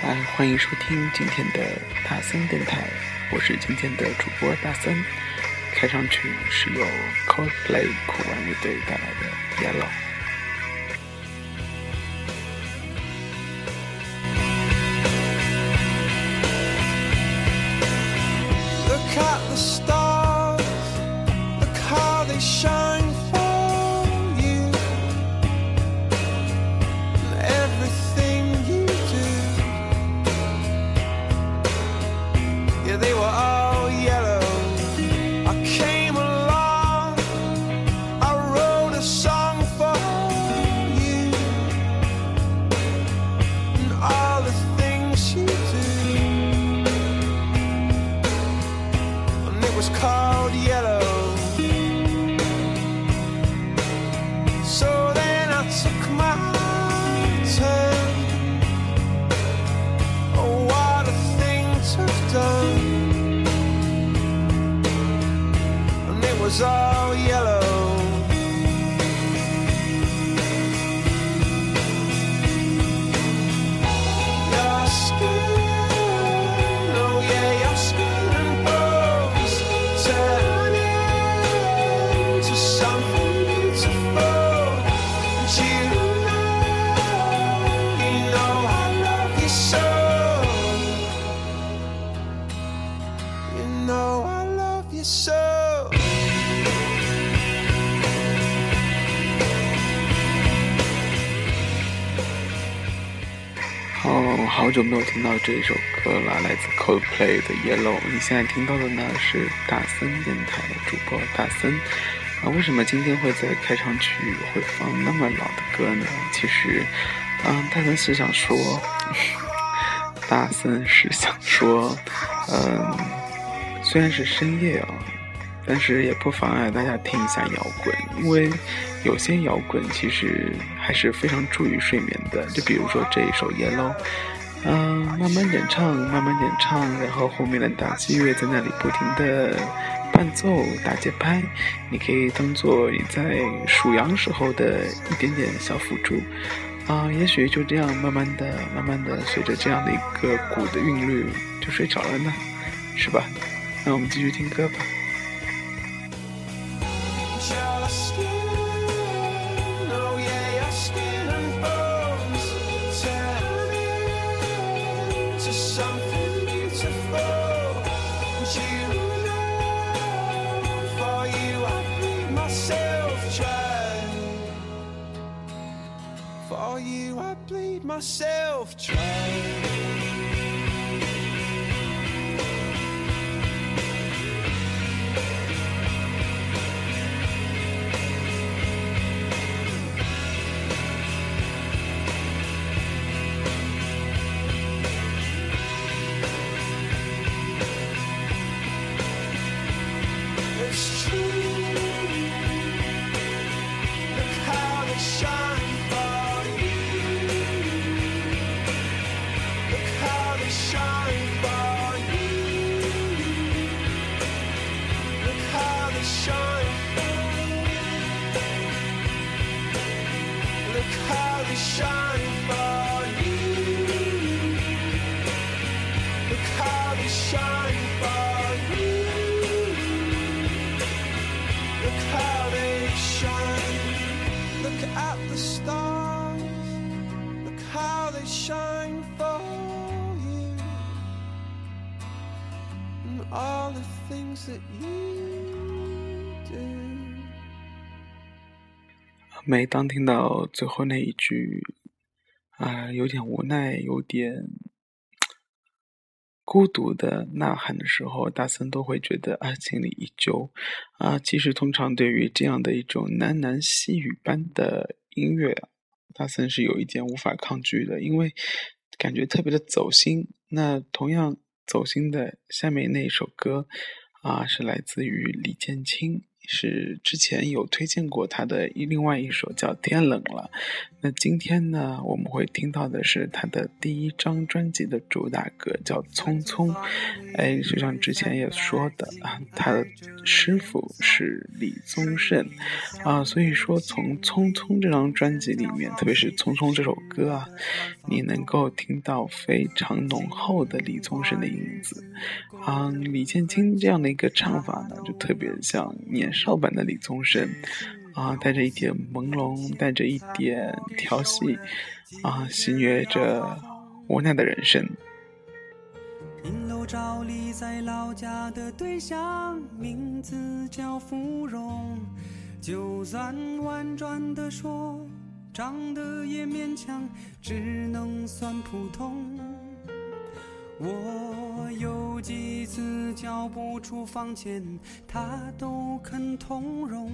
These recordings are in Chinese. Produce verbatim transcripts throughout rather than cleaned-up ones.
嗨，欢迎收听今天的大森电台，我是今天的主播大森。开场曲是由 Coldplay 酷玩乐队带来的 Yellow。好久没有听到这一首歌了，来自 Coldplay 的 Yellow。 你现在听到的呢是大森电台主播大森。啊，为什么今天会在开场曲会放那么老的歌呢？其实嗯，大森是想说大森是想说嗯，虽然是深夜啊、哦但是也不妨碍大家听一下摇滚，因为有些摇滚其实还是非常助于睡眠的。就比如说这一首 Yellow， 嗯、呃，慢慢点唱，慢慢点唱，然后后面的打击乐在那里不停的伴奏打节拍，你可以当做你在数羊时候的一点点小辅助。啊、呃，也许就这样慢慢的、慢慢的，随着这样的一个鼓的韵律就睡着了呢，是吧？那我们继续听歌吧。For you I bleed myself dry. All the things that you do. 每当听到最后那一句啊、呃，有点无奈有点孤独的呐喊的时候，大森都会觉得啊心里一揪啊。其实通常对于这样的一种喃喃细语般的音乐，大森是有一点无法抗拒的，因为感觉特别的走心。那同样走心的下面那一首歌啊，是来自于李建清，是之前有推荐过他的另外一首叫《天冷了》。那今天呢，我们会听到的是他的第一张专辑的主打歌，叫《匆匆》。哎，就像之前也说的，他的师傅是李宗盛啊，所以说从《匆匆》这张专辑里面，特别是《匆匆》这首歌啊，你能够听到非常浓厚的李宗盛的影子。啊，李建清这样的一个唱法呢，就特别像年少版的李宗盛。啊，带着一点朦胧，带着一点调戏，啊，戏谑着无奈的人生。银楼照例在老家的对象，名字叫芙蓉，就算婉转的说，长得也勉强，只能算普通。我有几次交不出房钱，她都肯通融。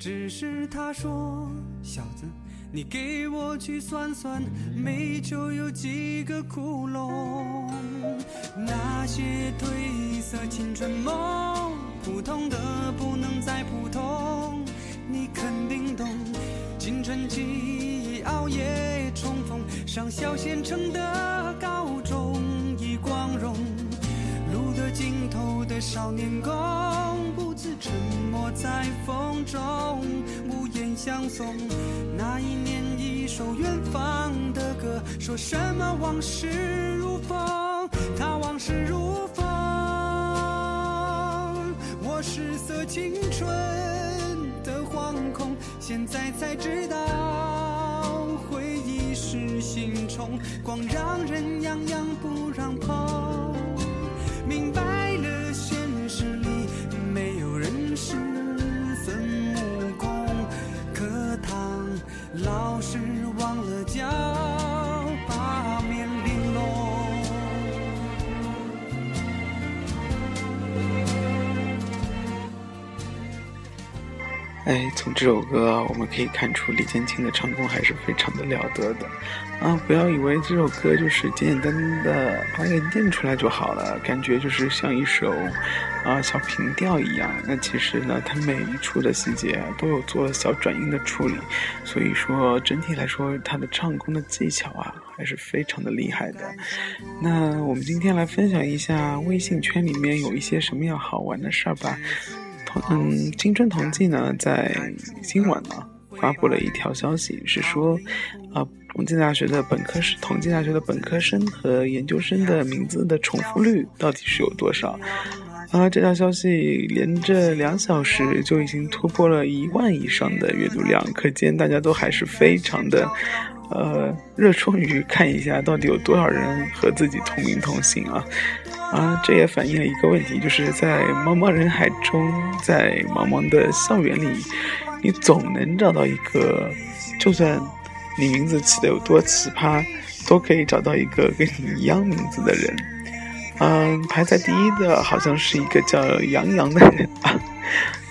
只是他说，小子，你给我去算算，煤球有几个窟窿？那些褪色青春梦，普通的不能再普通，你肯定懂。青春记忆熬夜重逢，上小县城的高中已光荣。路的尽头的少年宫，沉默在风中，无言相送。那一年一首远方的歌，说什么往事如风，他往事如风。我失色青春的惶恐，现在才知道回忆是心虫，光让人痒痒不让碰。明白了现实里没有人是孙悟空，课堂老师忘了教八面玲珑。哎，从这首歌我们可以看出李建清的唱功还是非常的了得的啊！不要以为这首歌就是简简单的把它给念出来就好了，感觉就是像一首啊，小平调一样。那其实呢，它每一处的细节、啊、都有做小转音的处理，所以说整体来说，它的唱功的技巧啊，还是非常的厉害的。那我们今天来分享一下微信圈里面有一些什么样好玩的事儿吧。嗯，青春同济呢，在今晚呢发布了一条消息，是说，啊、呃。同济大学的本科生，同济大学的本科生和研究生的名字的重复率到底是有多少？啊，这条消息连着两小时就已经突破了一万以上的阅读量，可见大家都还是非常的，呃，热衷于看一下到底有多少人和自己同名同姓啊。啊，这也反映了一个问题，就是在茫茫人海中，在茫茫的校园里，你总能找到一个，就算你名字起得有多奇葩，都可以找到一个跟你一样名字的人。嗯，排在第一的好像是一个叫杨洋的人啊。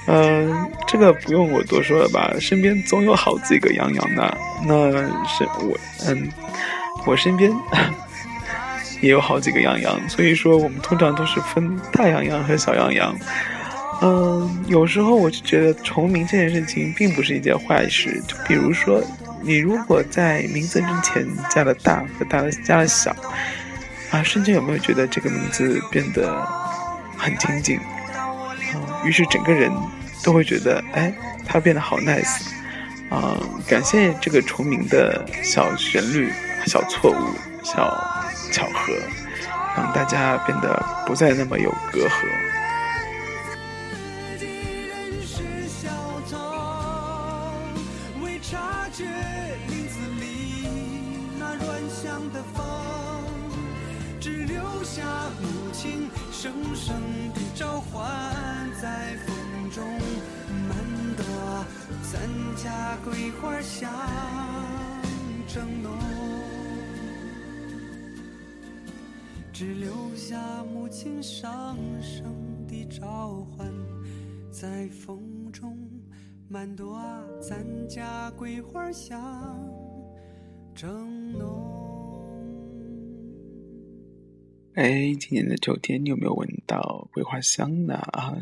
嗯，这个不用我多说了吧，身边总有好几个杨洋的。那是我，嗯，我身边也有好几个杨洋，所以说我们通常都是分大杨洋和小杨洋。嗯，有时候我就觉得重名这件事情并不是一件坏事，就比如说，你如果在名字之前加了大和大的加了小啊，瞬间有没有觉得这个名字变得很亲近啊？于是整个人都会觉得，哎，他变得好 nice 啊！感谢这个重名的小旋律、小错误、小巧合，让大家变得不再那么有隔阂。只留下母亲上升的召唤，在风中满朵啊，咱家桂花香正浓。哎，今年的秋天你有没有闻到桂花香呢？啊，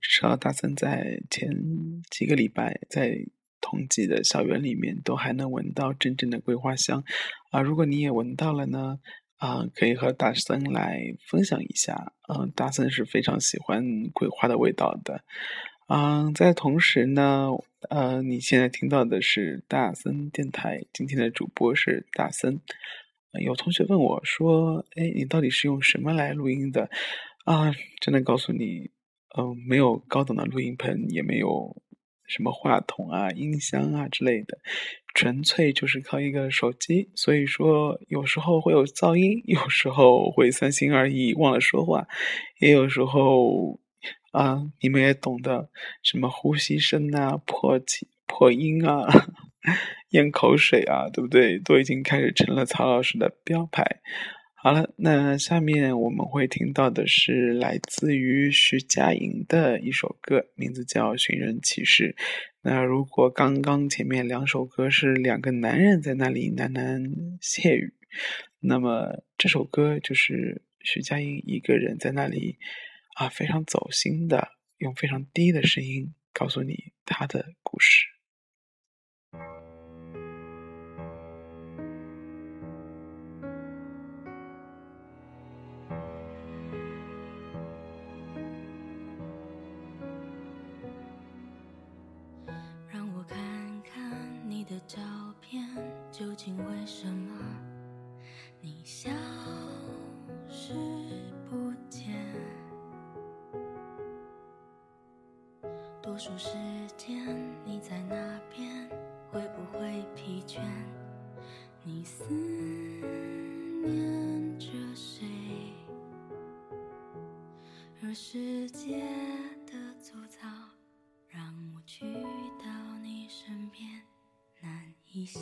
至少大森在前几个礼拜在同济的校园里面都还能闻到真正的桂花香啊！如果你也闻到了呢，啊，可以和大森来分享一下。嗯、啊，大森是非常喜欢桂花的味道的。嗯，在同时呢，呃，你现在听到的是大森电台，今天的主播是大森。呃、有同学问我说：“哎，你到底是用什么来录音的？”啊，真的告诉你，嗯、呃，没有高档的录音棚，也没有什么话筒啊、音箱啊之类的，纯粹就是靠一个手机。所以说，有时候会有噪音，有时候会三心二意忘了说话，也有时候。啊，你们也懂得什么呼吸声啊、破气、破音啊、咽口水啊，对不对？都已经开始成了曹老师的标牌。好了，那下面我们会听到的是来自于徐佳莹的一首歌，名字叫《寻人启事》。那如果刚刚前面两首歌是两个男人在那里喃喃窃语，那么这首歌就是徐佳莹一个人在那里。啊，非常走心的，用非常低的声音告诉你他的故事。让我看看你的照片，究竟为什么你消失不见？多数时间你在那边，会不会疲倦？你思念着谁？而世界的粗糙让我去到你身边难一些。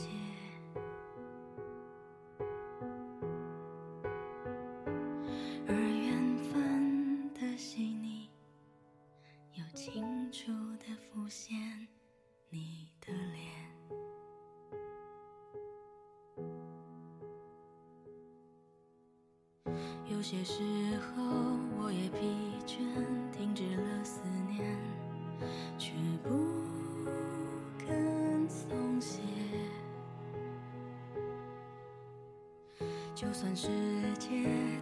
浮现你的脸，有些时候我也疲倦，停止了思念，却不肯松懈。就算世界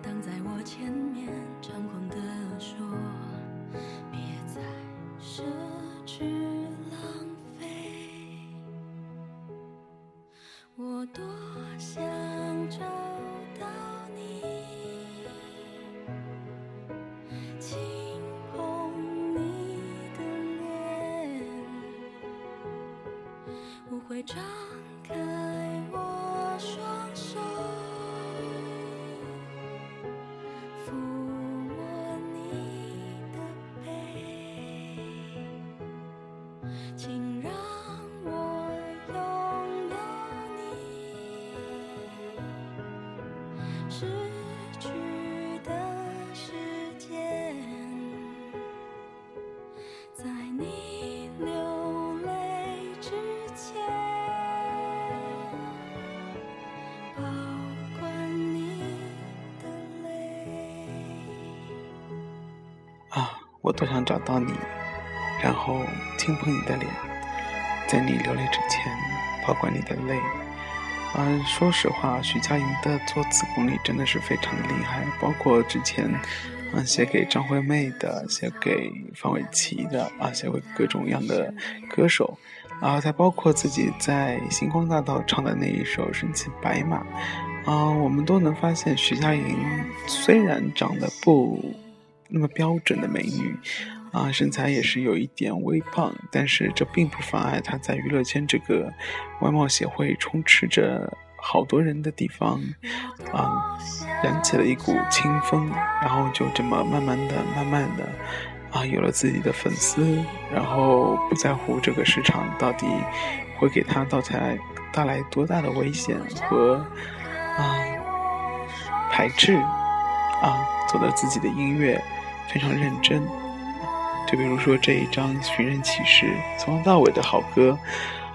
挡在我前面，猖狂地说别再奢侈浪费，我多想找到你，轻碰你的脸，我会张开我双手。我多想找到你，然后轻碰你的脸，在你流泪之前保管你的泪。嗯、啊，说实话，徐佳莹的作词功力真的是非常的厉害，包括之前，嗯、啊，写给张惠妹的，写给范玮琪的，啊，写给各种样的歌手，啊，再包括自己在星光大道唱的那一首《身骑白马》，啊，我们都能发现徐佳莹虽然长得不那么标准的美女啊，身材也是有一点微胖，但是这并不妨碍她在娱乐圈这个外貌协会充斥着好多人的地方啊，燃起了一股清风，然后就这么慢慢的慢慢的啊，有了自己的粉丝，然后不在乎这个市场到底会给她带来带来多大的危险和啊排斥啊，做了自己的音乐非常认真，就比如说这一张《寻人启事》，从头到尾的好歌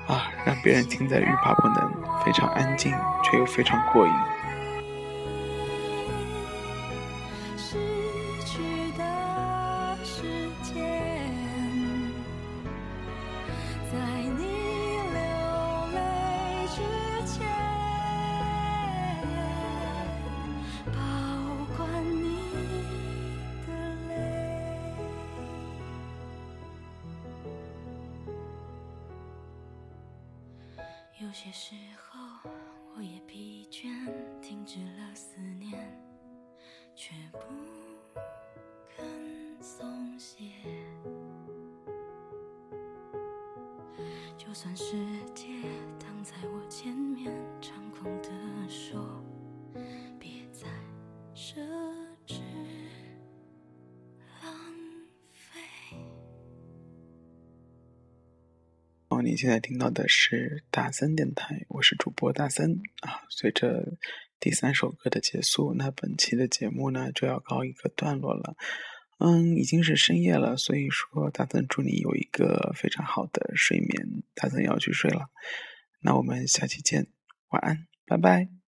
啊，让别人听在欲罢不能，非常安静却又非常过瘾。有些时候我也疲倦，停止了思念，却不肯松懈。就算世界挡在我前面，猖狂地说别再奢侈浪费。哦，你现在听到的是大三电台，我是主播大三啊。随着第三首歌的结束，那本期的节目呢就要告一个段落了。嗯，已经是深夜了，所以说大森祝你有一个非常好的睡眠。大森要去睡了，那我们下期见，晚安，拜拜。